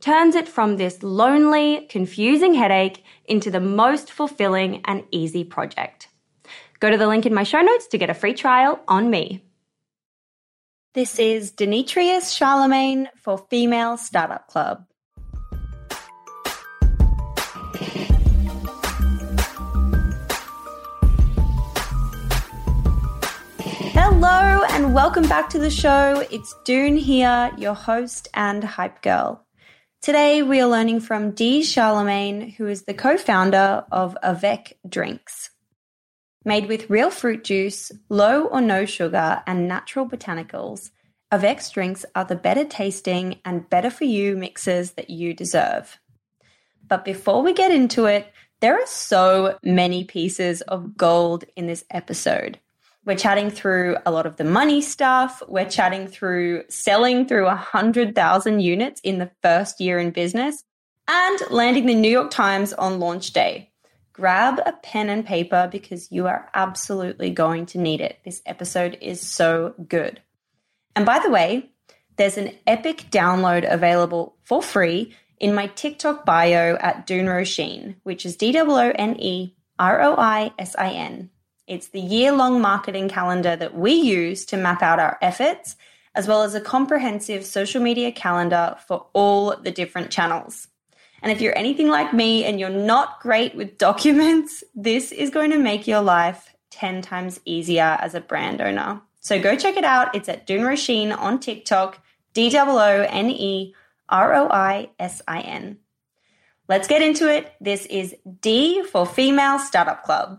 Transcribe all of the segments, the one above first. turns it from this lonely, confusing headache into the most fulfilling and easy project. Go to the link in my show notes to get a free trial on me. This is Denetrias Charlemagne for Female Startup Club. Hello and welcome back to the show. It's Doone here, your host and hype girl. Today we are learning from D. Charlemagne, who is the co-founder of AVEC Drinks. Made with real fruit juice, low or no sugar, and natural botanicals, AVEC Drinks are the better tasting and better for you mixes that you deserve. But before we get into it, there are so many pieces of gold in this episode. We're chatting through a lot of the money stuff. We're chatting through selling through 100,000 units in the first year in business and landing the New York Times on launch day. Grab a pen and paper because you are absolutely going to need it. This episode is so good. And by the way, there's an epic download available for free in my TikTok bio at Doone Roisin, which is DoneRoisin. It's the year-long marketing calendar that we use to map out our efforts, as well as a comprehensive social media calendar for all the different channels. And if you're anything like me and you're not great with documents, this is going to make your life 10 times easier as a brand owner. So go check it out. It's at Doone Roisin on TikTok, DoneRoisin. Let's get into it. This is D for Female Startup Club.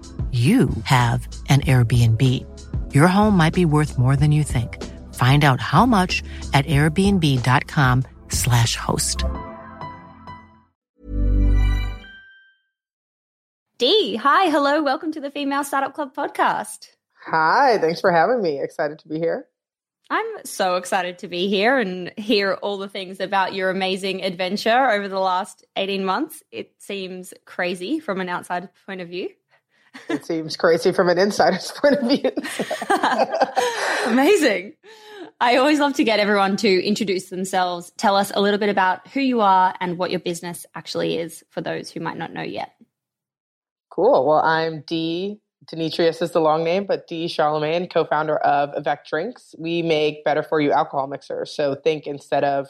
you have an Airbnb. Your home might be worth more than you think. Find out how much at airbnb.com/host. Dee, hi, hello, welcome to the Female Startup Club podcast. Hi, thanks for having me. Excited to be here. I'm so excited to be here and hear all the things about your amazing adventure over the last 18 months. It seems crazy from an outside point of view. It seems crazy from an insider's point of view. Amazing. I always love to get everyone to introduce themselves. Tell us a little bit about who you are and what your business actually is for those who might not know yet. Cool. Well, I'm Dee. Denetrias is the long name, but Dee Charlemagne, co-founder of AVEC Drinks. We make better-for-you alcohol mixers. So think instead of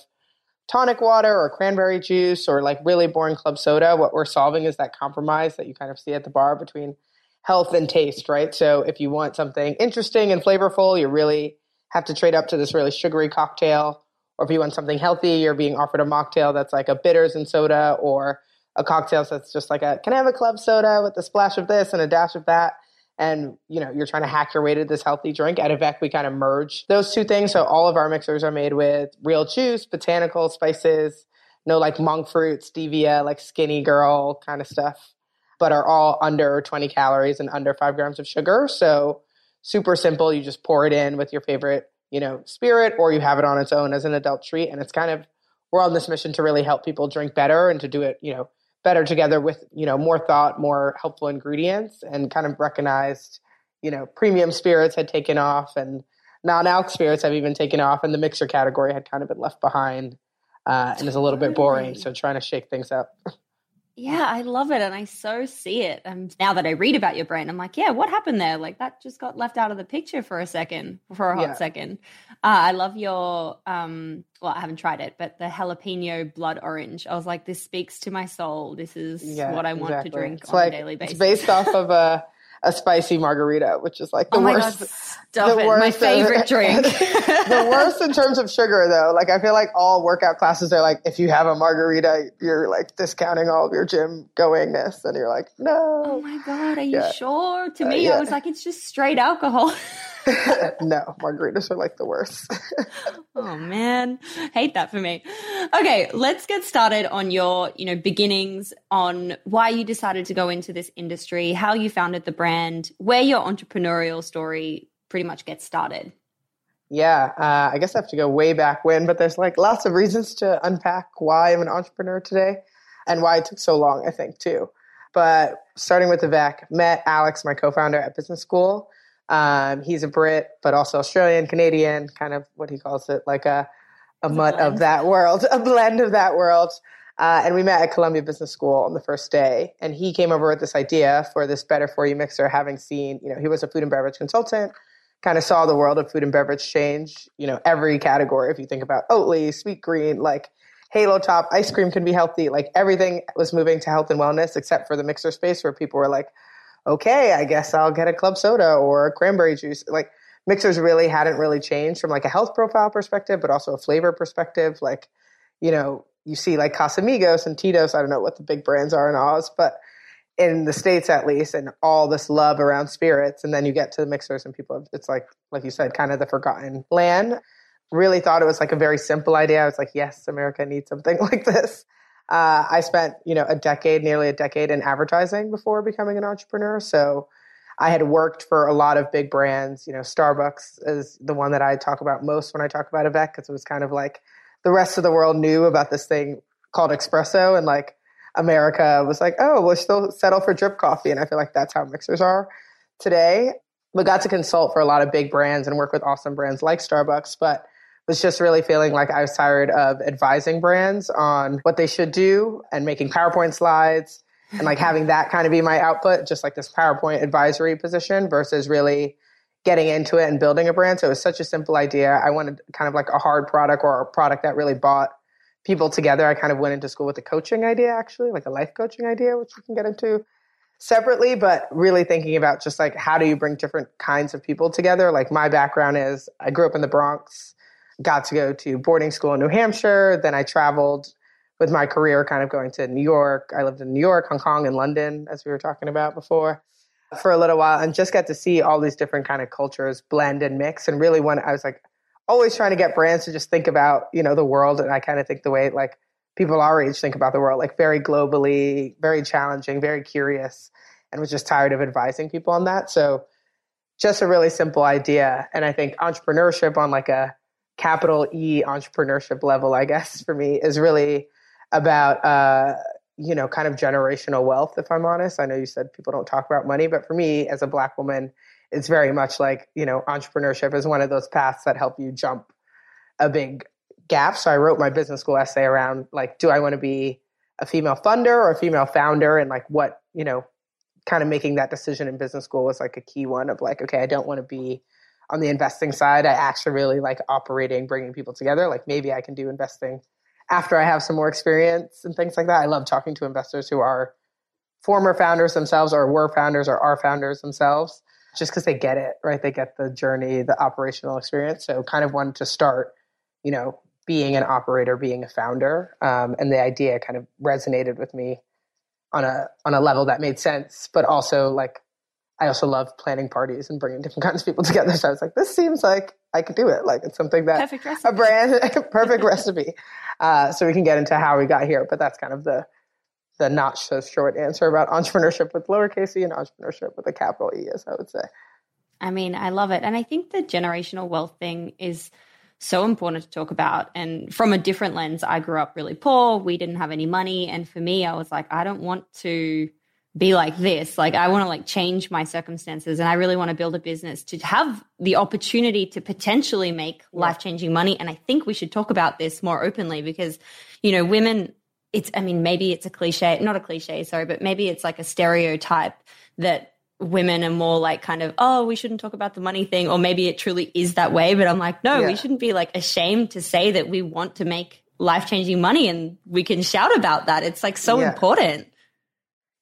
tonic water or cranberry juice or like really boring club soda, what we're solving is that compromise that you kind of see at the bar between health and taste, right? So if you want something interesting and flavorful, you really have to trade up to this really sugary cocktail. Or if you want something healthy, you're being offered a mocktail that's like a bitters and soda, or a cocktail that's just like a, can I have a club soda with a splash of this and a dash of that? And, you know, you're trying to hack your way to this healthy drink. At AVEC, we kind of merge those two things. So all of our mixers are made with real juice, botanical spices, no like monk fruit, stevia, like skinny girl kind of stuff, but are all under 20 calories and under 5 grams of sugar. So super simple. You just pour it in with your favorite, you know, spirit, or you have it on its own as an adult treat. And it's kind of, we're on this mission to really help people drink better and to do it, you know, better together with, you know, more thought, more helpful ingredients, and kind of recognized, you know, premium spirits had taken off and non-alc spirits have even taken off, and the mixer category had kind of been left behind and is a little bit boring. So trying to shake things up. Yeah, I love it. And I so see it. And now that I read about your brand, I'm like, yeah, what happened there? Like that just got left out of the picture for a second, for a hot second. I love your, well, I haven't tried it, but the jalapeno blood orange. I was like, this speaks to my soul. This is what I want to drink on a daily basis. It's based off of a spicy margarita, which is like the worst. God, stop it. Worst, my favorite drink. The worst in terms of sugar, though. Like, I feel like all workout classes are like, if you have a margarita, you're like discounting all of your gym goingness. And you're like, no. Oh my God, are you sure? To me, I was like, it's just straight alcohol. No, margaritas are like the worst. Oh man, hate that for me. Okay, let's get started on your, you know, beginnings, on why you decided to go into this industry, how you founded the brand, where your entrepreneurial story pretty much gets started. Yeah, I guess I have to go way back when, but there's like lots of reasons to unpack why I'm an entrepreneur today and why it took so long, I think, too. But starting with AVEC, met Alex, my co-founder, at business school. He's a Brit, but also Australian, Canadian, kind of what he calls it, like a mutt of that world, a blend of that world. And we met at Columbia Business School on the first day. And he came over with this idea for this better for you mixer, having seen, you know, he was a food and beverage consultant, kind of saw the world of food and beverage change, you know, every category. If you think about Oatly, Sweetgreen, like Halo Top, ice cream can be healthy. Like everything was moving to health and wellness, except for the mixer space, where people were like, okay, I guess I'll get a club soda or a cranberry juice. Like mixers really hadn't really changed from like a health profile perspective, but also a flavor perspective. Like, you know, you see like Casamigos and Tito's, I don't know what the big brands are in Oz, but in the States at least, and all this love around spirits. And then you get to the mixers and people, it's like you said, kind of the forgotten land. Really thought it was like a very simple idea. I was like, yes, America needs something like this. I spent, you know, nearly a decade in advertising before becoming an entrepreneur. So I had worked for a lot of big brands. You know, Starbucks is the one that I talk about most when I talk about AVEC, because it was kind of like the rest of the world knew about this thing called espresso. And like, America was like, oh, we'll still settle for drip coffee. And I feel like that's how mixers are today. We got to consult for a lot of big brands and work with awesome brands like Starbucks, but was just really feeling like I was tired of advising brands on what they should do and making PowerPoint slides and like having that kind of be my output, just like this PowerPoint advisory position versus really getting into it and building a brand. So it was such a simple idea. I wanted kind of like a hard product or a product that really bought people together. I kind of went into school with a coaching idea, actually, like a life coaching idea, which we can get into separately, but really thinking about just like, how do you bring different kinds of people together? Like my background is I grew up in the Bronx, got to go to boarding school in New Hampshire. Then I traveled with my career, kind of going to New York. I lived in New York, Hong Kong, and London, as we were talking about before, for a little while, and just got to see all these different kind of cultures blend and mix. And really when I was like, always trying to get brands to just think about, you know, the world. And I kind of think the way like people our age think about the world, like very globally, very challenging, very curious, and was just tired of advising people on that. So just a really simple idea. And I think entrepreneurship on like a capital E entrepreneurship level, I guess, for me is really about, you know, kind of generational wealth, if I'm honest. I know you said people don't talk about money, but for me as a Black woman, it's very much like, you know, entrepreneurship is one of those paths that help you jump a big gap. So I wrote my business school essay around like, do I want to be a female funder or a female founder? And like what, you know, kind of making that decision in business school was like a key one of like, okay, I don't want to be on the investing side. I actually really like operating, bringing people together. Like maybe I can do investing after I have some more experience and things like that. I love talking to investors who are former founders themselves or were founders or are founders themselves, just because they get it, right? They get the journey, the operational experience. So kind of wanted to start, you know, being an operator, being a founder. And the idea kind of resonated with me on a level that made sense, but also like, I also love planning parties and bringing different kinds of people together. So I was like, this seems like I could do it. Like it's something that a brand, perfect recipe. So we can get into how we got here, but that's kind of the not so short answer about entrepreneurship with lowercase e and entrepreneurship with a capital E, as I would say. I mean, I love it. And I think the generational wealth thing is so important to talk about. And from a different lens, I grew up really poor. We didn't have any money. And for me, I was like, I don't want to be like this. Like I want to like change my circumstances and I really want to build a business to have the opportunity to potentially make life-changing money. And I think we should talk about this more openly because, you know, women, it's, I mean, maybe it's a cliche, not a cliche, sorry, but maybe it's like a stereotype that women are more like kind of, oh, we shouldn't talk about the money thing, or maybe it truly is that way. But I'm like, no, we shouldn't be like ashamed to say that we want to make life-changing money and we can shout about that. It's like so important.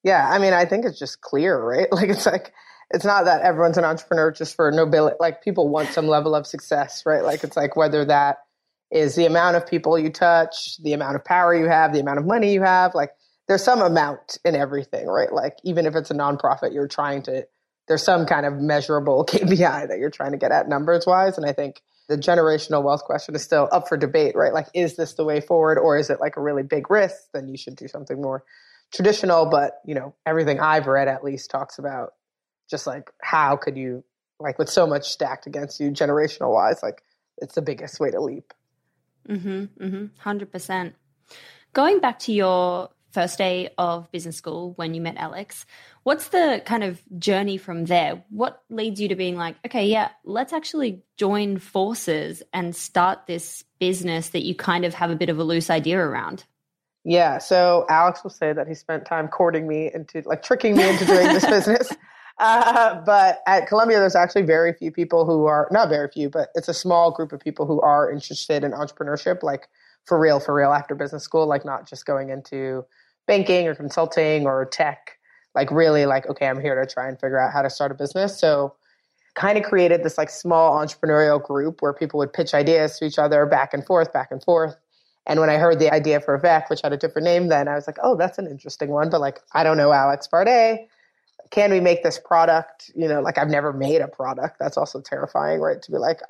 Yeah. I mean, I think it's just clear, right? Like, it's like, it's not that everyone's an entrepreneur just for nobility. Like people want some level of success, right? Like it's like whether that is the amount of people you touch, the amount of power you have, the amount of money you have, like there's some amount in everything, right? Like even if it's a nonprofit, you're trying to, there's some kind of measurable KPI that you're trying to get at numbers wise. And I think the generational wealth question is still up for debate, right? Like, is this the way forward or is it like a really big risk? Then you should do something more traditional, but you know, everything I've read at least talks about just like, how could you, like with so much stacked against you generational wise, like it's the biggest way to leap. 100%. Going back to your first day of business school, when you met Alex, what's the kind of journey from there? What leads you to being like, okay, yeah, let's actually join forces and start this business that you kind of have a bit of a loose idea around? Yeah. So Alex will say that he spent time courting me into like tricking me into doing this business. But at Columbia, there's actually very few people who are, not very few, but it's a small group of people who are interested in entrepreneurship, like for real after business school, like not just going into banking or consulting or tech, like really like, okay, I'm here to try and figure out how to start a business. So kind of created this like small entrepreneurial group where people would pitch ideas to each other back and forth. And when I heard the idea for AVEC, which had a different name then, I was like, oh, that's an interesting one. But like, I don't know, Alex Bardet, can we make this product? You know, like I've never made a product. That's also terrifying, right? To be like,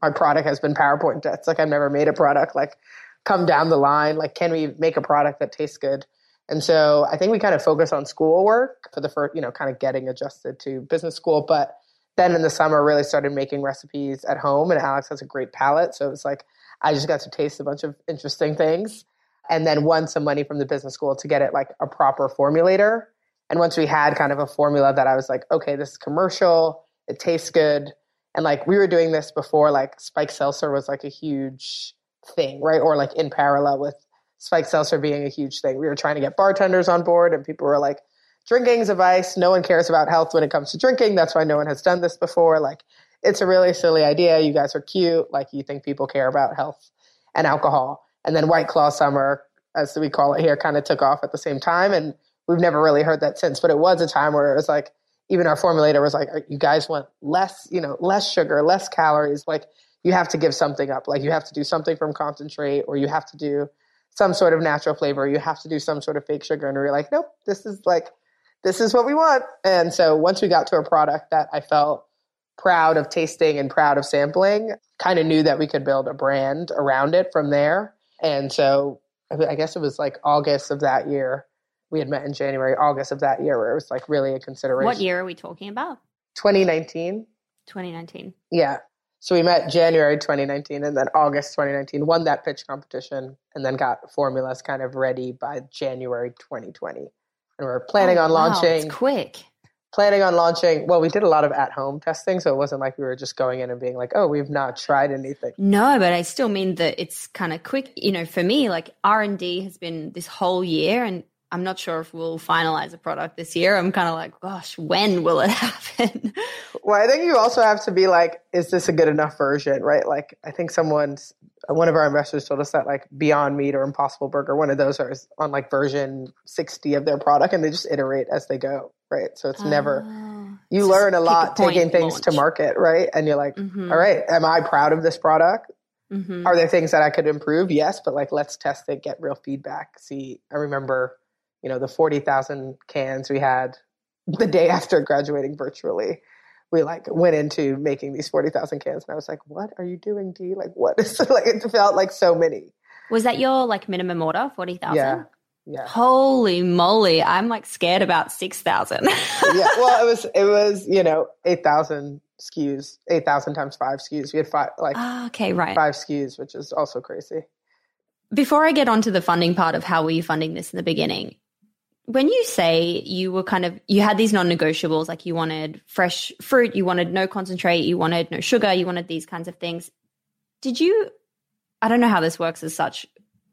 my product has been PowerPoint debts. Like I've never made a product, like come down the line. Like, can we make a product that tastes good? And so I think we kind of focus on schoolwork for the first, you know, kind of getting adjusted to business school. But then in the summer, really started making recipes at home. And Alex has a great palate. So it's like, I just got to taste a bunch of interesting things and then won some money from the business school to get it like a proper formulator. And once we had kind of a formula that I was like, okay, this is commercial, it tastes good. And like we were doing this before like Spike Seltzer was like a huge thing, right? Or like in parallel with Spike Seltzer being a huge thing. We were trying to get bartenders on board and people were like, drinking's a vice. No one cares about health when it comes to drinking. That's why no one has done this before. Like it's a really silly idea. You guys are cute. Like you think people care about health and alcohol. And then White Claw Summer, as we call it here, kind of took off at the same time. And we've never really heard that since. But it was a time where it was like, even our formulator was like, you guys want less, you know, less sugar, less calories. Like you have to give something up. Like you have to do something from concentrate, or you have to do some sort of natural flavor. You have to do some sort of fake sugar. And we're like, nope, this is what we want. And so once we got to a product that I felt proud of tasting and proud of sampling, kind of knew that we could build a brand around it from there. And so I guess it was like August of that year. We had met in January, August of that year, where it was like really a consideration. What year are we talking about? 2019. 2019. Yeah. So we met January 2019 and then August 2019, won that pitch competition, and then got formulas kind of ready by January 2020. And we're planning on launching. It's quick. Planning on launching. Well, we did a lot of at-home testing, so it wasn't like we were just going in and being like, oh, we've not tried anything. No, but I still mean that it's kind of quick. You know, for me, like R&D has been this whole year, and I'm not sure if we'll finalize a product this year. I'm kind of like, gosh, when will it happen? Well, I think you also have to be like, is this a good enough version, right? Like I think one of our investors told us that like Beyond Meat or Impossible Burger, one of those are on like version 60 of their product, and they just iterate as they go. Right. So it's never, you learn a lot taking things to market. Right. And you're like, all right, am I proud of this product? Mm-hmm. Are there things that I could improve? Yes. But like, let's test it, get real feedback. See, I remember, you know, the 40,000 cans we had the day after graduating virtually, we like went into making these 40,000 cans. And I was like, what are you doing, Dee? Like, what is like, it felt like so many. Was that your like minimum order, 40,000? Yeah. Yeah. Holy moly. I'm like scared about 6,000. Yeah. Well, it was, you know, 8,000 SKUs, 8,000 times 5 SKUs. We had five SKUs, which is also crazy. Before I get onto the funding part of how were you funding this in the beginning, when you say you were kind of, you had these non-negotiables, like you wanted fresh fruit, you wanted no concentrate, you wanted no sugar, you wanted these kinds of things. Did you, I don't know how this works as such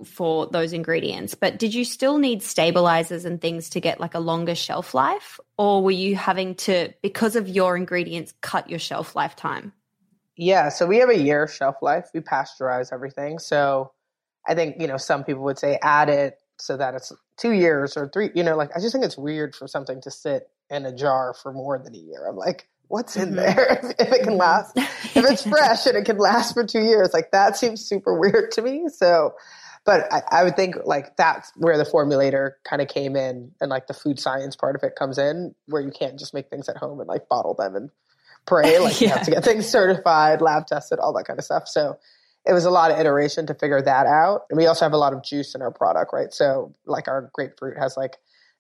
for those ingredients, but did you still need stabilizers and things to get like a longer shelf life, or were you having to, because of your ingredients, cut your shelf life time? Yeah. So we have a year shelf life. We pasteurize everything. So I think, you know, some people would say add it so that it's 2 years or 3, you know, like I just think it's weird for something to sit in a jar for more than a year. I'm like, what's in there if it can last, if it's fresh and it can last for 2 years, like that seems super weird to me. So but I would think like that's where the formulator kind of came in, and like the food science part of it comes in, where you can't just make things at home and like bottle them and pray. Like you have to get things certified, lab tested, all that kind of stuff. So it was a lot of iteration to figure that out. And we also have a lot of juice in our product, right? So like our grapefruit has like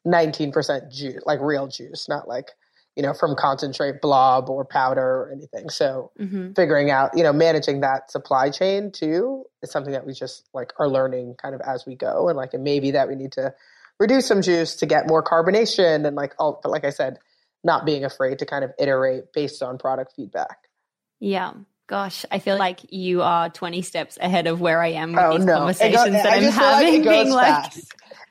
19% juice, like real juice, not like, you know, from concentrate, blob or powder or anything. So figuring out, you know, managing that supply chain too is something that we just like are learning kind of as we go. And like, it may be that we need to reduce some juice to get more carbonation and like, all, but like I said, not being afraid to kind of iterate based on product feedback. Yeah. Gosh, I feel like you are 20 steps ahead of where I am with these conversations that I'm having.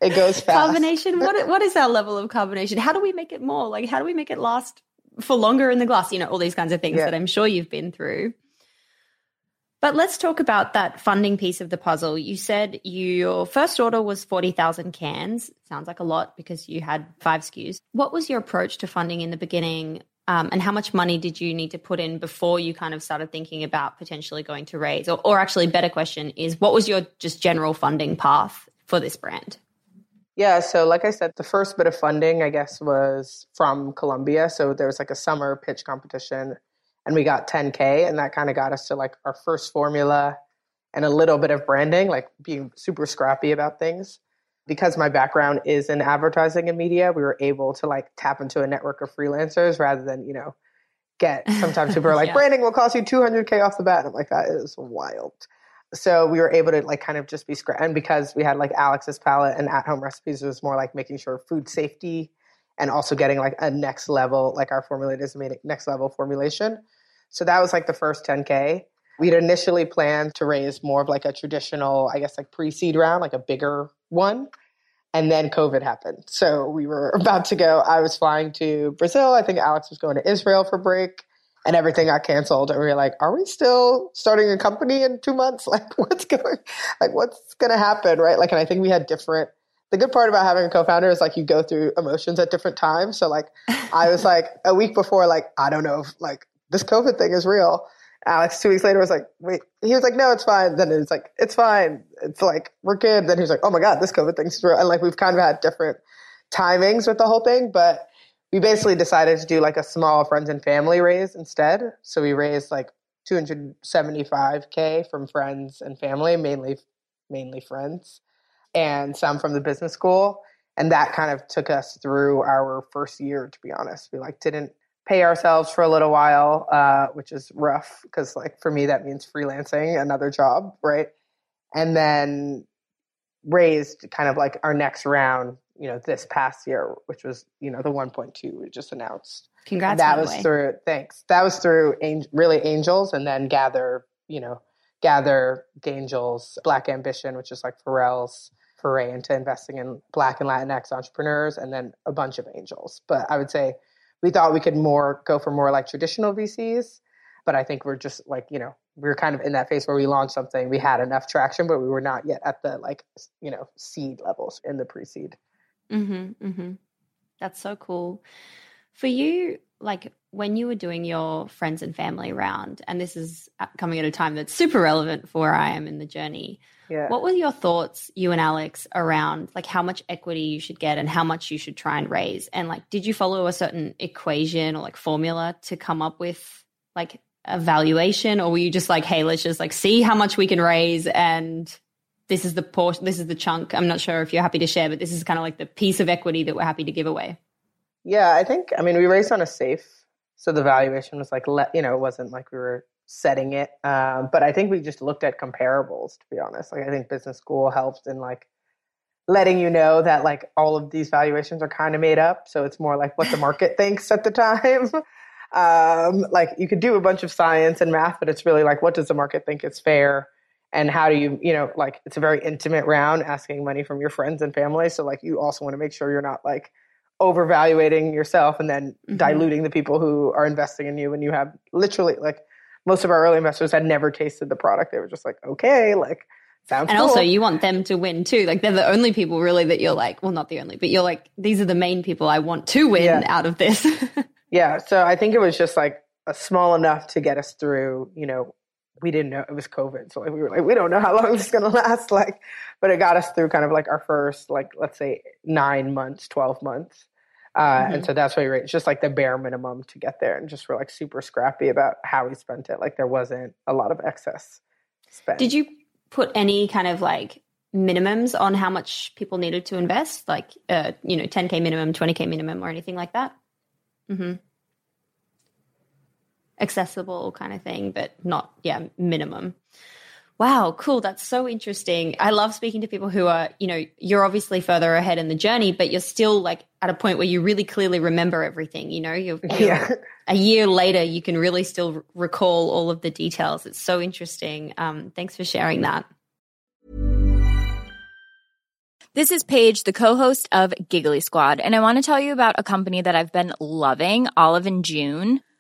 It goes fast. Carbonation. What is our level of carbonation? How do we make it more? Like, how do we make it last for longer in the glass? You know, all these kinds of things that I'm sure you've been through. But let's talk about that funding piece of the puzzle. You said your first order was 40,000 cans. Sounds like a lot because you had 5 SKUs. What was your approach to funding in the beginning? And how much money did you need to put in before you kind of started thinking about potentially going to raise? Or actually, better question is, what was your just general funding path for this brand? Yeah, so like I said, the first bit of funding, I guess, was from Columbia. So there was like a summer pitch competition and we got 10K, and that kind of got us to like our first formula and a little bit of branding, like being super scrappy about things. Because my background is in advertising and media, we were able to like tap into a network of freelancers rather than, you know, sometimes people are like, branding will cost you $200K off the bat. And I'm like, that is wild. So we were able to like kind of just be scratch. And because we had like Alex's palette and at-home recipes, it was more like making sure food safety and also getting like a next level, like our formulators made it next level formulation. So that was like the first 10K. We'd initially planned to raise more of like a traditional, I guess, like pre-seed round, like a bigger one. And then COVID happened. So we were about to go. I was flying to Brazil. I think Alex was going to Israel for break. And everything got canceled. And we were like, are we still starting a company in 2 months? Like, what's going to happen, right? Like, and I think we had different – the good part about having a co-founder is, like, you go through emotions at different times. So, like, I was, like, a week before, like, I don't know if, like, this COVID thing is real. Alex 2 weeks later was like, wait. He was like, no, it's fine. Then it's like, it's fine. It's like, we're good. Then he was like, oh, my God, this COVID thing's real. And, like, we've kind of had different timings with the whole thing, but – we basically decided to do like a small friends and family raise instead. So we raised like $275K from friends and family, mainly friends, and some from the business school. And that kind of took us through our first year, to be honest. We like didn't pay ourselves for a little while, which is rough because like for me, that means freelancing another job, right? And then raised kind of like our next round, you know, this past year, which was, you know, the 1.2 we just announced. Congrats. That was through, thanks. That was through really Angels, and then Gather, Angels, Black Ambition, which is like Pharrell's foray into investing in Black and Latinx entrepreneurs, and then a bunch of Angels. But I would say we thought we could go for more like traditional VCs. But I think we're just like, you know, we were kind of in that phase where we launched something. We had enough traction, but we were not yet at the like, you know, seed levels in the pre-seed. Mm-hmm, mm-hmm. That's so cool. For you, like when you were doing your friends and family round, and this is coming at a time that's super relevant for where I am in the journey, yeah. What were your thoughts, you and Alex, around like how much equity you should get and how much you should try and raise? And like, did you follow a certain equation or like formula to come up with like a valuation, or were you just like, hey, let's just like see how much we can raise and... this is the portion, this is the chunk. I'm not sure if you're happy to share, but this is kind of like the piece of equity that we're happy to give away. Yeah, I think, I mean, we raised on a SAFE. So the valuation was like, you know, it wasn't like we were setting it. But I think we just looked at comparables, to be honest. Like I think business school helps in like letting you know that like all of these valuations are kind of made up. So it's more like what the market thinks at the time. Like you could do a bunch of science and math, but it's really like, what does the market think is fair? And how do you, you know, like it's a very intimate round asking money from your friends and family. So like you also want to make sure you're not like overvaluating yourself and then mm-hmm. diluting the people who are investing in you. And you have literally like most of our early investors had never tasted the product. They were just like, okay, like sounds and cool. Also you want them to win too. Like they're the only people really that you're like, well, not the only, but you're like, these are the main people I want to win yeah. out of this. Yeah. So I think it was just like a small enough to get us through, you know, we didn't know it was COVID. So like, we were like, we don't know how long this is going to last. Like, but it got us through kind of like our first, like, let's say 9 months, 12 months. Mm-hmm. And so that's why we raised just like the bare minimum to get there. And just we're like super scrappy about how we spent it. Like there wasn't a lot of excess spend. Did you put any kind of like minimums on how much people needed to invest? Like, you know, 10K minimum, 20K minimum or anything like that? Mm-hmm. Accessible kind of thing, but not, yeah, minimum. Wow, cool. That's so interesting. I love speaking to people who are, you know, you're obviously further ahead in the journey, but you're still like at a point where you really clearly remember everything, you know, yeah. A year later, you can really still recall all of the details. It's so interesting. Thanks for sharing that. This is Paige, the co-host of Giggly Squad, and I want to tell you about a company that I've been loving, Olive and June.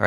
All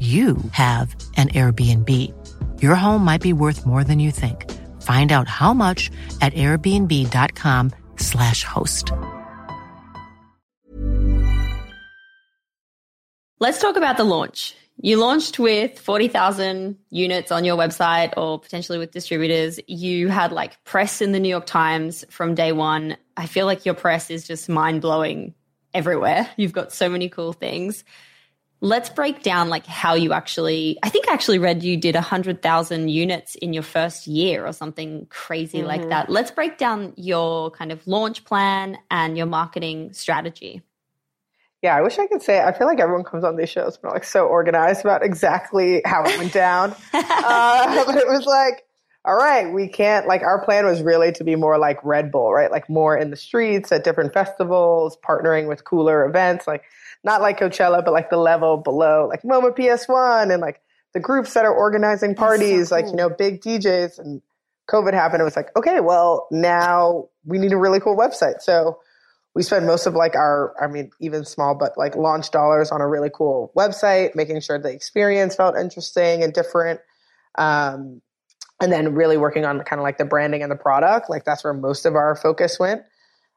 you have an Airbnb. Your home might be worth more than you think. Find out how much at airbnb.com/host. Let's talk about the launch. You launched with 40,000 units on your website or potentially with distributors. You had like press in the New York Times from day one. I feel like your press is just mind-blowing everywhere. You've got so many cool things. Let's break down like how you actually, I think I actually read you did 100,000 units in your first year or something crazy like that. Let's break down your kind of launch plan and your marketing strategy. Yeah, I wish I could say, I feel like everyone comes on these shows, but like so organized about exactly how it went down. But it was like, all right, we can't, like our plan was really to be more like Red Bull, right? Like more in the streets at different festivals, partnering with cooler events, like not like Coachella, but like the level below, like MoMA PS1 and like the groups that are organizing parties, so cool. Like, you know, big DJs. And COVID happened. It was like, okay, well, now we need a really cool website. So we spent most of like our, I mean, even small, but like launch dollars on a really cool website, making sure the experience felt interesting and different. And then really working on kind of like the branding and the product. Like that's where most of our focus went.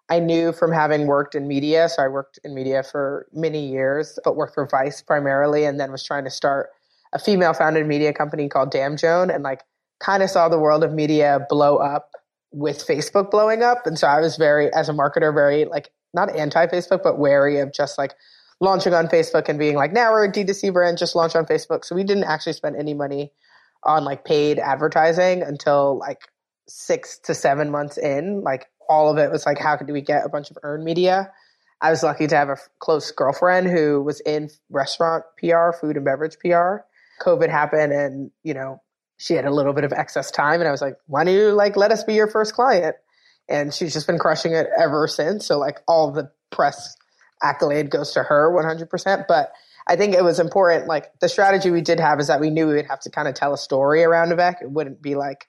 I knew from having worked in media, so I worked in media for many years, but worked for Vice primarily, and then was trying to start a female-founded media company called Damn Joan, and like kind of saw the world of media blow up with Facebook blowing up. And so I was very, as a marketer, very like not anti-Facebook, but wary of just like launching on Facebook and being like, now we're a D2C brand, just launch on Facebook. So we didn't actually spend any money on like paid advertising until like 6 to 7 months in, like all of it was like, how could we get a bunch of earned media? I was lucky to have a close girlfriend who was in restaurant PR, food and beverage PR. COVID happened and, you know, she had a little bit of excess time and I was like, why don't you like, let us be your first client? And she's just been crushing it ever since. So like all the press accolade goes to her 100%. But I think it was important. Like the strategy we did have is that we knew we would have to kind of tell a story around AVEC. It wouldn't be like,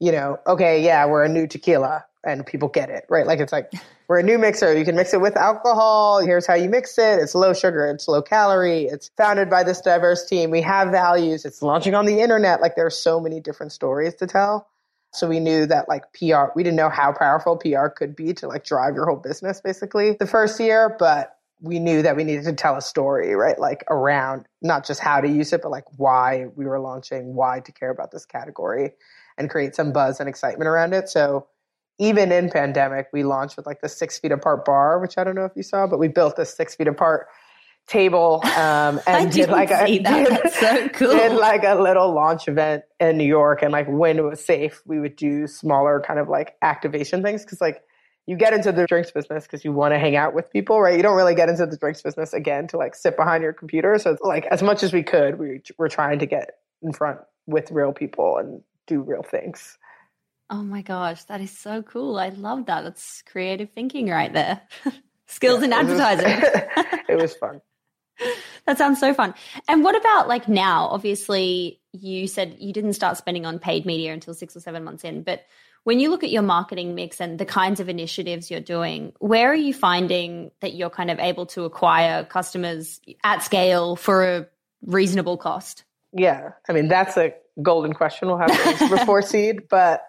you know, okay, yeah, we're a new tequila. And people get it, right? Like, it's like, we're a new mixer. You can mix it with alcohol. Here's how you mix it. It's low sugar. It's low calorie. It's founded by this diverse team. We have values. It's launching on the internet. Like, there are so many different stories to tell. So we knew that like PR, we didn't know how powerful PR could be to like drive your whole business basically the first year. But we knew that we needed to tell a story, right? Like around not just how to use it, but like why we were launching, why to care about this category and create some buzz and excitement around it. So even in pandemic, we launched with like the 6 feet apart bar, which I don't know if you saw, but we built this 6 feet apart table and did like a little launch event in New York, and like when it was safe we would do smaller kind of like activation things, because like you get into the drinks business because you want to hang out with people, right? You don't really get into the drinks business again to like sit behind your computer. So it's like as much as we could, we were trying to get in front with real people and do real things. Oh my gosh, that is so cool. I love that. That's creative thinking right there. Skills in advertising. It was fun. That sounds so fun. And what about like now? Obviously, you said you didn't start spending on paid media until 6 or 7 months in. But when you look at your marketing mix and the kinds of initiatives you're doing, where are you finding that you're kind of able to acquire customers at scale for a reasonable cost? Yeah. I mean, that's a golden question we'll have before seed. But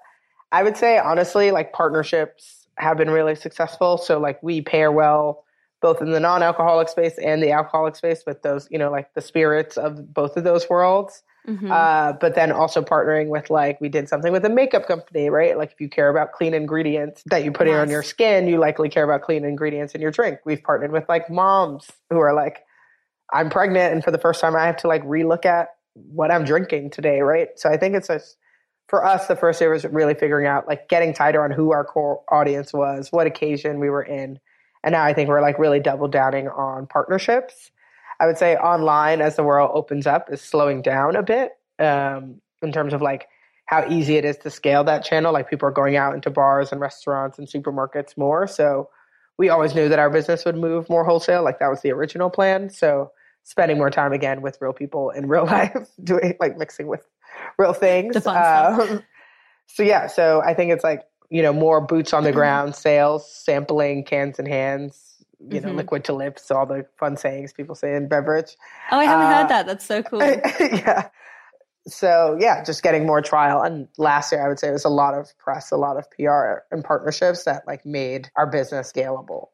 I would say, honestly, like partnerships have been really successful. So like we pair well both in the non-alcoholic space and the alcoholic space with those, you know, like the spirits of both of those worlds. Mm-hmm. But then also partnering with like, we did something with a makeup company, right? Like if you care about clean ingredients that you put in on your skin, you likely care about clean ingredients in your drink. We've partnered with like moms who are like, I'm pregnant and for the first time I have to like relook at what I'm drinking today, right? So I think it's a, for us, the first year was really figuring out like getting tighter on who our core audience was, what occasion we were in. And now I think we're like really double downing on partnerships. I would say online as the world opens up is slowing down a bit in terms of like how easy it is to scale that channel. Like people are going out into bars and restaurants and supermarkets more. So we always knew that our business would move more wholesale. Like that was the original plan. So spending more time again with real people in real life, doing like mixing with real things. So yeah, so I think it's like, you know, more boots on the ground, sales, sampling, cans in hands, you know, liquid to lips, all the fun sayings people say in beverage. Oh, I haven't heard that. That's so cool. Yeah. So yeah, just getting more trial. And last year, I would say it was a lot of press, a lot of PR and partnerships that like made our business scalable.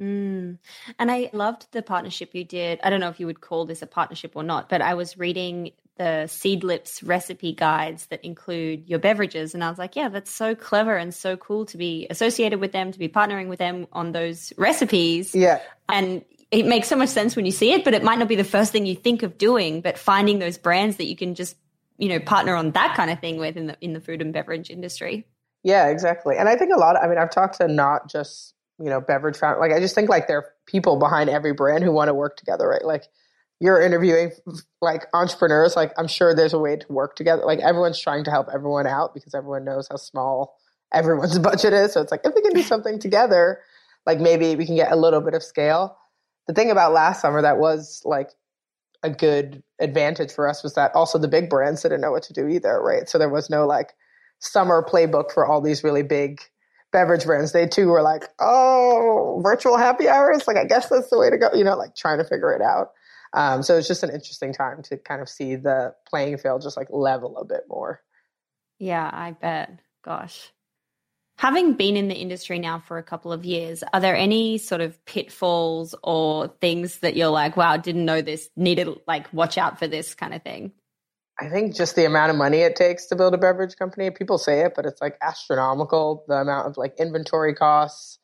Mm. And I loved the partnership you did. I don't know if you would call this a partnership or not, but I was reading the Seedlips recipe guides that include your beverages. And I was like, yeah, that's so clever and so cool to be associated with them, to be partnering with them on those recipes. Yeah. And it makes so much sense when you see it, but it might not be the first thing you think of doing, but finding those brands that you can just, you know, partner on that kind of thing with in the food and beverage industry. Yeah, exactly. And I think a lot of, I mean, I've talked to not just, you know, beverage fountain, like I just think like there are people behind every brand who want to work together, right? Like you're interviewing like entrepreneurs, like I'm sure there's a way to work together. Like everyone's trying to help everyone out because everyone knows how small everyone's budget is. So it's like, if we can do something together, like maybe we can get a little bit of scale. The thing about last summer that was like a good advantage for us was that also the big brands didn't know what to do either, right? So there was no like summer playbook for all these really big beverage brands. They too were like, oh, virtual happy hours? Like I guess that's the way to go, you know, like trying to figure it out. So it's just an interesting time to kind of see the playing field just like level a bit more. Yeah, I bet. Gosh. Having been in the industry now for a couple of years, are there any sort of pitfalls or things that you're like, wow, didn't know this, needed like watch out for this kind of thing? I think just the amount of money it takes to build a beverage company. People say it, but it's like astronomical, the amount of like inventory costs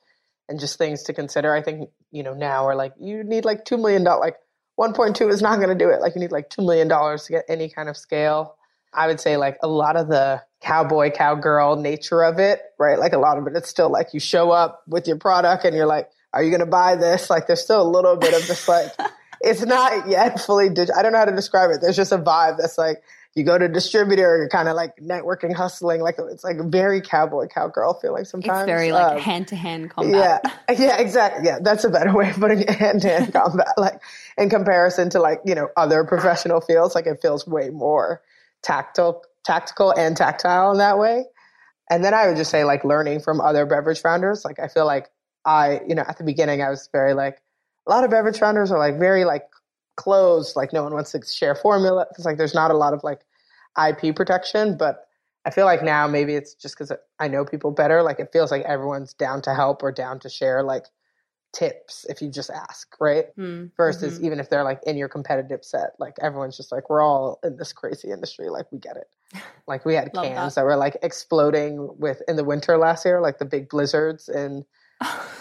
and just things to consider. I think, you know, now are like, you need like $2 million, like 1.2 is not going to do it. Like you need like $2 million to get any kind of scale. I would say like a lot of the cowboy, cowgirl nature of it, right? Like a lot of it, it's still like you show up with your product and you're like, are you going to buy this? Like there's still a little bit of this like, it's not yet fully digital. I don't know how to describe it. There's just a vibe that's like you go to a distributor, you're kind of like networking, hustling. Like it's like very cowboy, cowgirl feeling sometimes. It's very like hand-to-hand combat. Yeah, exactly. Yeah, that's a better way of putting it, hand-to-hand combat. Like in comparison to like, you know, other professional fields, like it feels way more tactical and tactile in that way. And then I would just say like learning from other beverage founders. Like I feel like you know, at the beginning I was very like, a lot of beverage founders are like very like closed, like no one wants to share formula. It's like there's not a lot of like IP protection, but I feel like now maybe it's just because I know people better. Like it feels like everyone's down to help or down to share like tips if you just ask, right? Mm-hmm. Versus even if they're like in your competitive set, like everyone's just like, we're all in this crazy industry. Like we get it. Like we had cans that were like exploding in the winter last year, like the big blizzards and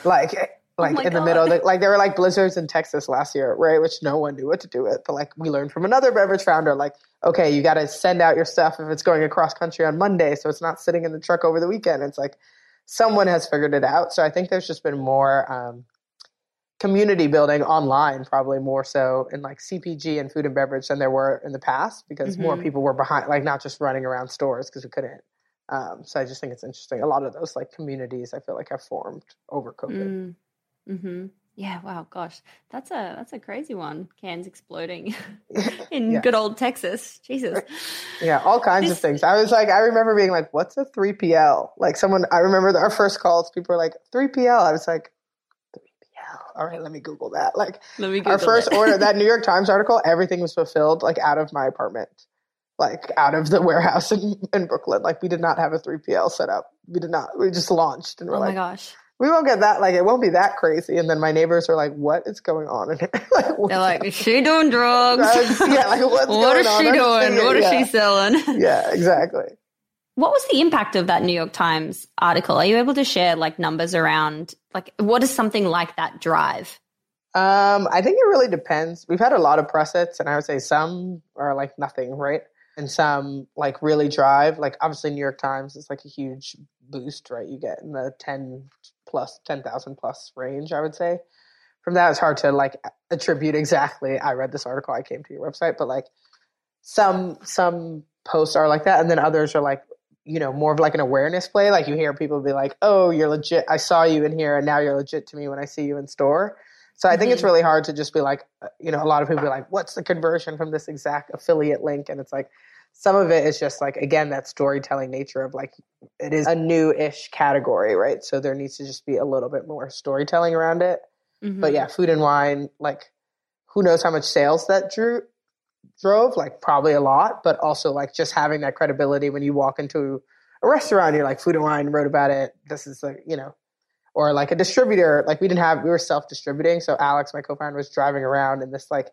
like like in the middle. Like there were like blizzards in Texas last year, right? Which no one knew what to do with. But like we learned from another beverage founder, like, okay, you got to send out your stuff if it's going across country on Monday. So it's not sitting in the truck over the weekend. It's like someone has figured it out. So I think there's just been more community building online, probably more so in like CPG and food and beverage than there were in the past, because more people were behind, like not just running around stores because we couldn't. So I just think it's interesting. A lot of those like communities I feel like have formed over COVID. Yeah. Wow. Gosh, that's a crazy one. Cans exploding in good old Texas. Jesus. Yeah. All kinds of things. I was like, I remember being like, what's a 3PL? Like someone, I remember our first calls, people were like 3PL. I was like, all right, let me Google that. Like our first order, that New York Times article, everything was fulfilled like out of my apartment, like out of the warehouse in Brooklyn. Like we did not have a 3PL set up. We did not. We just launched and we're like, oh my gosh, we won't get that. Like it won't be that crazy. And then my neighbors are like, what is going on in here? Like, they're like, is she doing drugs? Yeah, like what's what is she doing? What is she selling? Yeah, exactly. What was the impact of that New York Times article? Are you able to share like numbers around like what does something like that drive? I think it really depends. We've had a lot of press hits, and I would say some are like nothing, right? And some like really drive. Like obviously New York Times is like a huge boost, right? You get in the 10,000 plus range, I would say. From that, it's hard to like attribute exactly. I read this article, I came to your website, but like some posts are like that, and then others are like, you know, more of like an awareness play. Like you hear people be like, oh, you're legit. I saw you in here and now you're legit to me when I see you in store. So I think it's really hard to just be like, you know, a lot of people be like, what's the conversion from this exact affiliate link? And it's like, some of it is just like, again, that storytelling nature of like, it is a new-ish category, right? So there needs to just be a little bit more storytelling around it. But yeah, food and wine, like who knows how much sales that drove, like probably a lot, but also like just having that credibility when you walk into a restaurant, you're like, Food and Wine wrote about it. This is like, you know, or like a distributor, like we were self-distributing. So Alex, my co-founder, was driving around in this like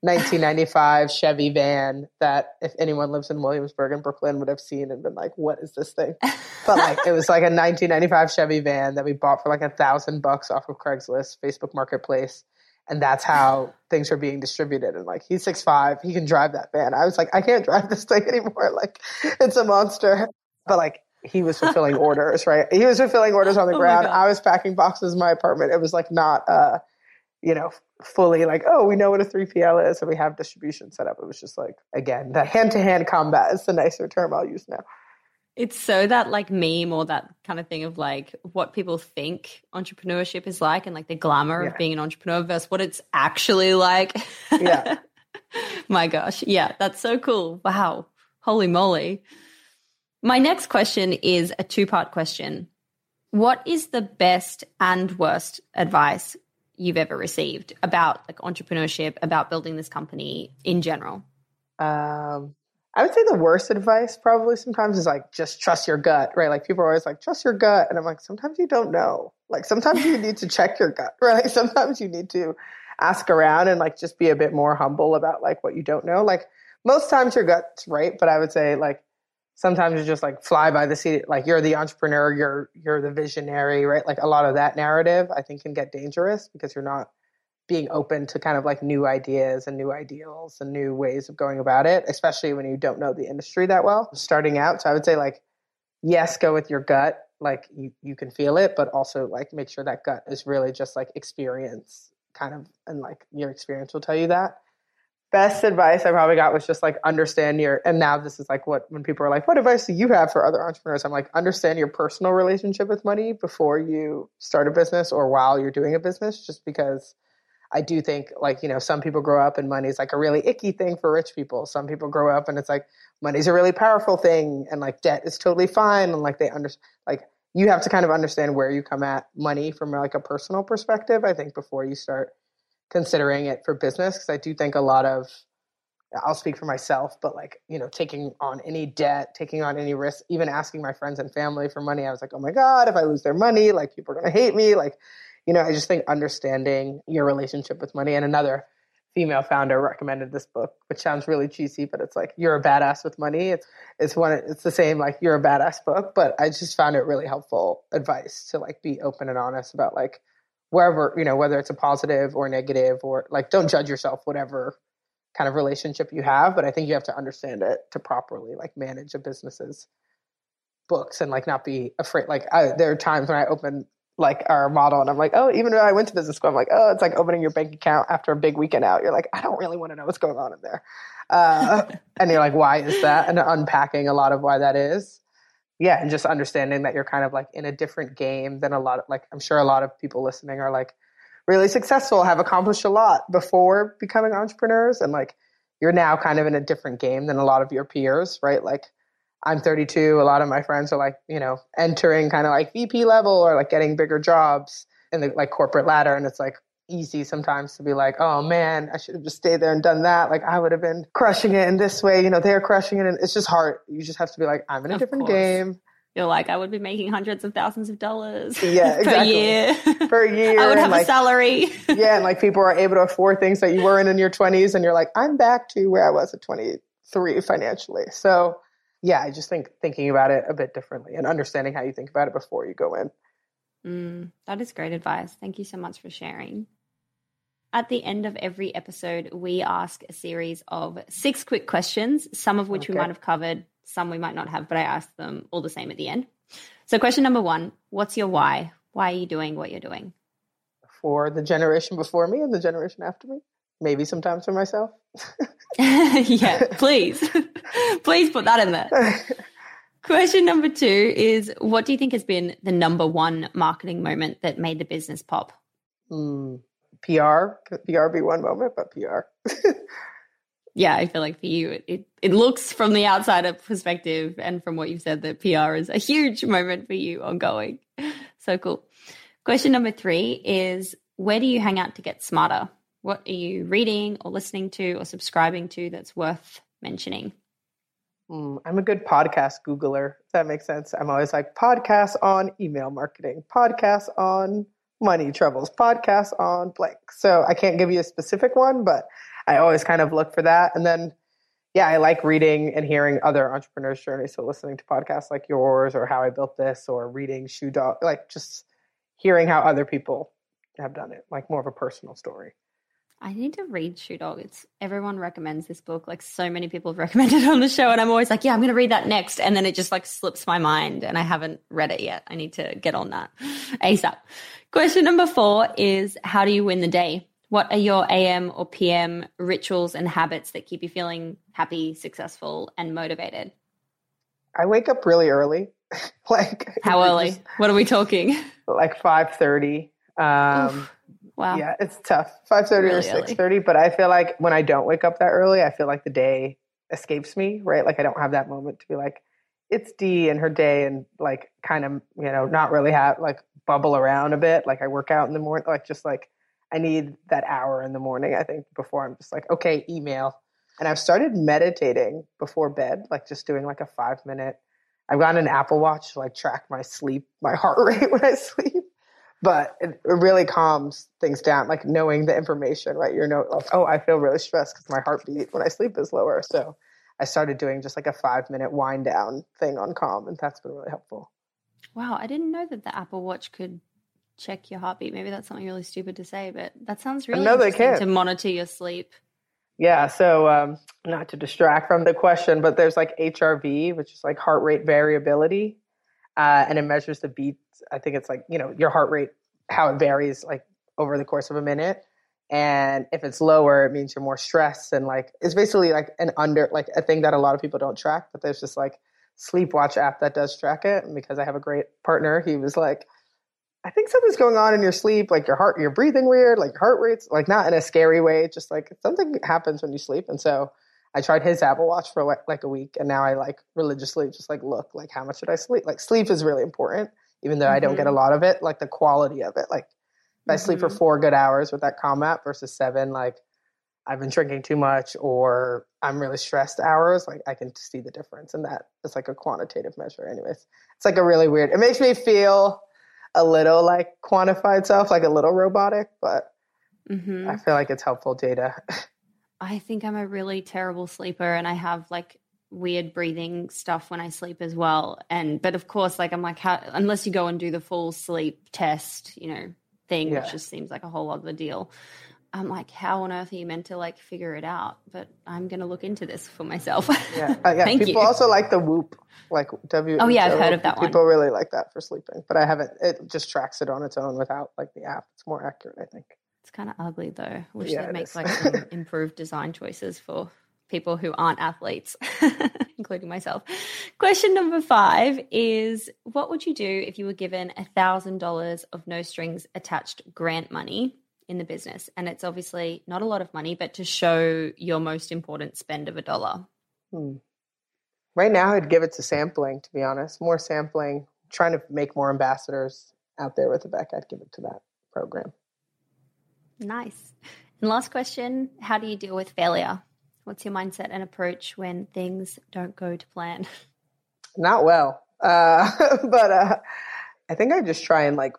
1995 Chevy van that if anyone lives in Williamsburg and Brooklyn would have seen and been like, what is this thing? But like, it was like a 1995 Chevy van that we bought for like $1,000 off of Craigslist, Facebook Marketplace. And that's how things are being distributed. And like, he's 6'5", he can drive that van. I was like, I can't drive this thing anymore. Like, it's a monster. But like, he was fulfilling orders, right? He was fulfilling orders on the ground. I was packing boxes in my apartment. It was like not, you know, fully like, oh, we know what a 3PL is and we have distribution set up. It was just like, again, that hand-to-hand combat is the nicer term I'll use now. It's so that like meme or that kind of thing of like what people think entrepreneurship is like and like the glamour of being an entrepreneur versus what it's actually like. Yeah. My gosh. Yeah. That's so cool. Wow. Holy moly. My next question is a two-part question. What is the best and worst advice you've ever received about like entrepreneurship, about building this company in general? I would say the worst advice probably sometimes is like, just trust your gut, right? Like people are always like, trust your gut. And I'm like, sometimes you don't know. Like sometimes you need to check your gut, right? Like sometimes you need to ask around and like, just be a bit more humble about like what you don't know. Like most times your gut's right. But I would say like, sometimes you just like fly by the seat, like you're the entrepreneur, you're the visionary, right? Like a lot of that narrative I think can get dangerous because you're not being open to kind of like new ideas and new ideals and new ways of going about it, especially when you don't know the industry that well, starting out. So I would say like, yes, go with your gut. Like you can feel it, but also like make sure that gut is really just like experience kind of, and like your experience will tell you that. Best advice I probably got was just like understand your, and now this is like what, when people are like, what advice do you have for other entrepreneurs? I'm like, understand your personal relationship with money before you start a business or while you're doing a business, just because I do think like, you know, some people grow up and money is like a really icky thing for rich people. Some people grow up and it's like money's a really powerful thing and like debt is totally fine. And like they understand, like you have to kind of understand where you come at money from like a personal perspective, I think, before you start considering it for business. Cause I do think a lot of, I'll speak for myself, but like, you know, taking on any debt, taking on any risk, even asking my friends and family for money. I was like, oh my God, if I lose their money, like people are going to hate me. Like, you know, I just think understanding your relationship with money. And another female founder recommended this book, which sounds really cheesy, but it's like, You're a Badass with Money. It's the same, like You're a Badass book, but I just found it really helpful advice to like be open and honest about like wherever, you know, whether it's a positive or negative, or like, don't judge yourself, whatever kind of relationship you have. But I think you have to understand it to properly like manage a business's books and like not be afraid. Like there are times when I open like our model and I'm like, oh, even though I went to business school, I'm like, oh, it's like opening your bank account after a big weekend out. You're like, I don't really want to know what's going on in there. And you're like, why is that? And unpacking a lot of why that is. Yeah. And just understanding that you're kind of like in a different game than a lot of, like, I'm sure a lot of people listening are like really successful, have accomplished a lot before becoming entrepreneurs. And like, you're now kind of in a different game than a lot of your peers, right? Like I'm 32. A lot of my friends are like, you know, entering kind of like VP level or like getting bigger jobs in the like corporate ladder. And it's like easy sometimes to be like, oh man, I should have just stayed there and done that. Like I would have been crushing it in this way, you know, they're crushing it. And it's just hard. You just have to be like, I'm in a different game. You're like, I would be making hundreds of thousands of dollars per year. Per year. I would have like, a salary. Yeah. And like people are able to afford things that you weren't in your 20s. And you're like, I'm back to where I was at 23 financially. So yeah, I just think thinking about it a bit differently and understanding how you think about it before you go in. That is great advice. Thank you so much for sharing. At the end of every episode, we ask a series of 6 quick questions, some of which we might have covered, some we might not have, but I ask them all the same at the end. So question number 1, what's your why? Why are you doing what you're doing? For the generation before me and the generation after me. Maybe sometimes for myself. Yeah, please. Please put that in there. Question number 2 is, what do you think has been the number 1 marketing moment that made the business pop? PR be one moment, but PR. Yeah, I feel like for you, it looks from the outsider perspective and from what you've said that PR is a huge moment for you ongoing. So cool. Question number 3 is, where do you hang out to get smarter? What are you reading or listening to or subscribing to that's worth mentioning? I'm a good podcast Googler, if that makes sense. I'm always like, podcasts on email marketing, podcasts on money troubles, podcasts on blank. So I can't give you a specific one, but I always kind of look for that. And then, yeah, I like reading and hearing other entrepreneurs' journeys. So listening to podcasts like yours or How I Built This or reading Shoe Dog, like just hearing how other people have done it, like more of a personal story. I need to read Shoe Dog. Everyone recommends this book. Like so many people have recommended it on the show and I'm always like, yeah, I'm going to read that next. And then it just like slips my mind and I haven't read it yet. I need to get on that ASAP. Question number 4 is, how do you win the day? What are your AM or PM rituals and habits that keep you feeling happy, successful, and motivated? I wake up really early. Like how early? What are we talking? Like 5:30. Oof. Wow. Yeah, it's tough. 5:30 or 6:30. But I feel like when I don't wake up that early, I feel like the day escapes me, right? Like I don't have that moment to be like, it's Dee and her day and like kind of, you know, not really have like bubble around a bit. Like I work out in the morning, like just like I need that hour in the morning, I think, before I'm just like, okay, email. And I've started meditating before bed, like just doing like a 5-minute. I've got an Apple Watch to like track my sleep, my heart rate when I sleep. But it really calms things down, like knowing the information, right? You're like, oh, I feel really stressed because my heartbeat when I sleep is lower. So I started doing just like a 5-minute wind down thing on Calm, and that's been really helpful. Wow, I didn't know that the Apple Watch could check your heartbeat. Maybe that's something really stupid to say, but that sounds really interesting to monitor your sleep. Yeah, so not to distract from the question, but there's like HRV, which is like heart rate variability. And it measures the beats. I think it's like, you know, your heart rate, how it varies like over the course of a minute. And if it's lower, it means you're more stressed. And like, it's basically like like a thing that a lot of people don't track, but there's just like Sleepwatch app that does track it. And because I have a great partner, he was like, I think something's going on in your sleep. Like your heart, you're breathing weird, like your heart rate's like not in a scary way. Just like something happens when you sleep. And so I tried his Apple Watch for like a week, and now I like religiously just like look like how much did I sleep? Like sleep is really important, even though I don't get a lot of it. Like the quality of it, like if I sleep for 4 good hours with that Calm app versus 7, like I've been drinking too much or I'm really stressed hours, like I can see the difference, and that it's like a quantitative measure. Anyways, it's like a really weird. It makes me feel a little like quantified self, like a little robotic, but I feel like it's helpful data. I think I'm a really terrible sleeper and I have like weird breathing stuff when I sleep as well. But of course, like I'm like, unless you go and do the full sleep test, you know, thing, which just seems like a whole other deal. I'm like, how on earth are you meant to like figure it out? But I'm going to look into this for myself. Thank people you. Also like the Whoop, like W. Oh yeah, I've heard of that one. People really like that for sleeping, but I haven't. It just tracks it on its own without like the app. It's more accurate, I think. It's kind of ugly though. Wish they make like some improved design choices for people who aren't athletes, including myself. Question number 5 is, what would you do if you were given $1,000 of no strings attached grant money in the business? And it's obviously not a lot of money, but to show your most important spend of $1. Right now I'd give it to sampling, to be honest. More sampling, trying to make more ambassadors out there with AVEC. I'd give it to that program. Nice. And last question, how do you deal with failure? What's your mindset and approach when things don't go to plan? Not well. But I think I just try and like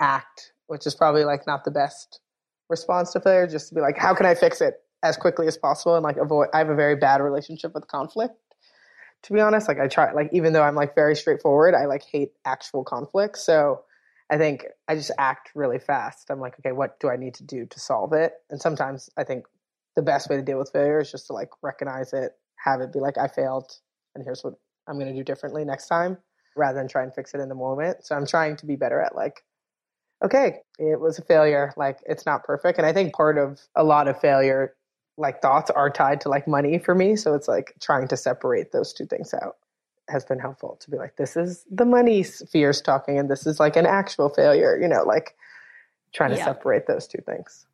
act, which is probably like not the best response to failure, just to be like, how can I fix it as quickly as possible? And like avoid, I have a very bad relationship with conflict, to be honest. Like I try, like, even though I'm like very straightforward, I like hate actual conflict. So I think I just act really fast. I'm like, okay, what do I need to do to solve it? And sometimes I think the best way to deal with failure is just to like recognize it, have it be like, I failed and here's what I'm going to do differently next time, rather than try and fix it in the moment. So I'm trying to be better at like, okay, it was a failure. Like, it's not perfect. And I think part of a lot of failure, like thoughts are tied to like money for me. So it's like trying to separate those two things out has been helpful, to be like, this is the money fears talking and this is like an actual failure, you know, like trying to separate those two things.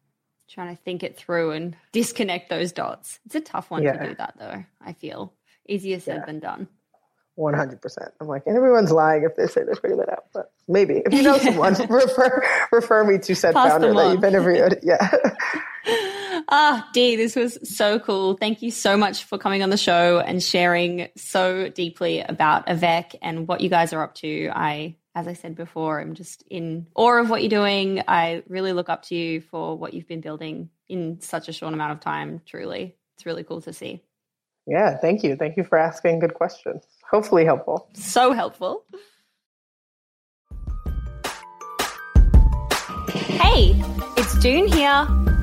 Trying to think it through and disconnect those dots. It's a tough one to do that though, I feel. Easier said than done. 100%. I'm like, and everyone's lying if they say they figured that out, but maybe if you know someone, refer me to said founder that you've interviewed. Dee, this was so cool. Thank you so much for coming on the show and sharing so deeply about AVEC and what you guys are up to. As I said before, I'm just in awe of what you're doing. I really look up to you for what you've been building in such a short amount of time. Truly. It's really cool to see. Yeah. Thank you. Thank you for asking good questions. Hopefully helpful. So helpful. Hey, it's Doone here.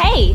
Hey,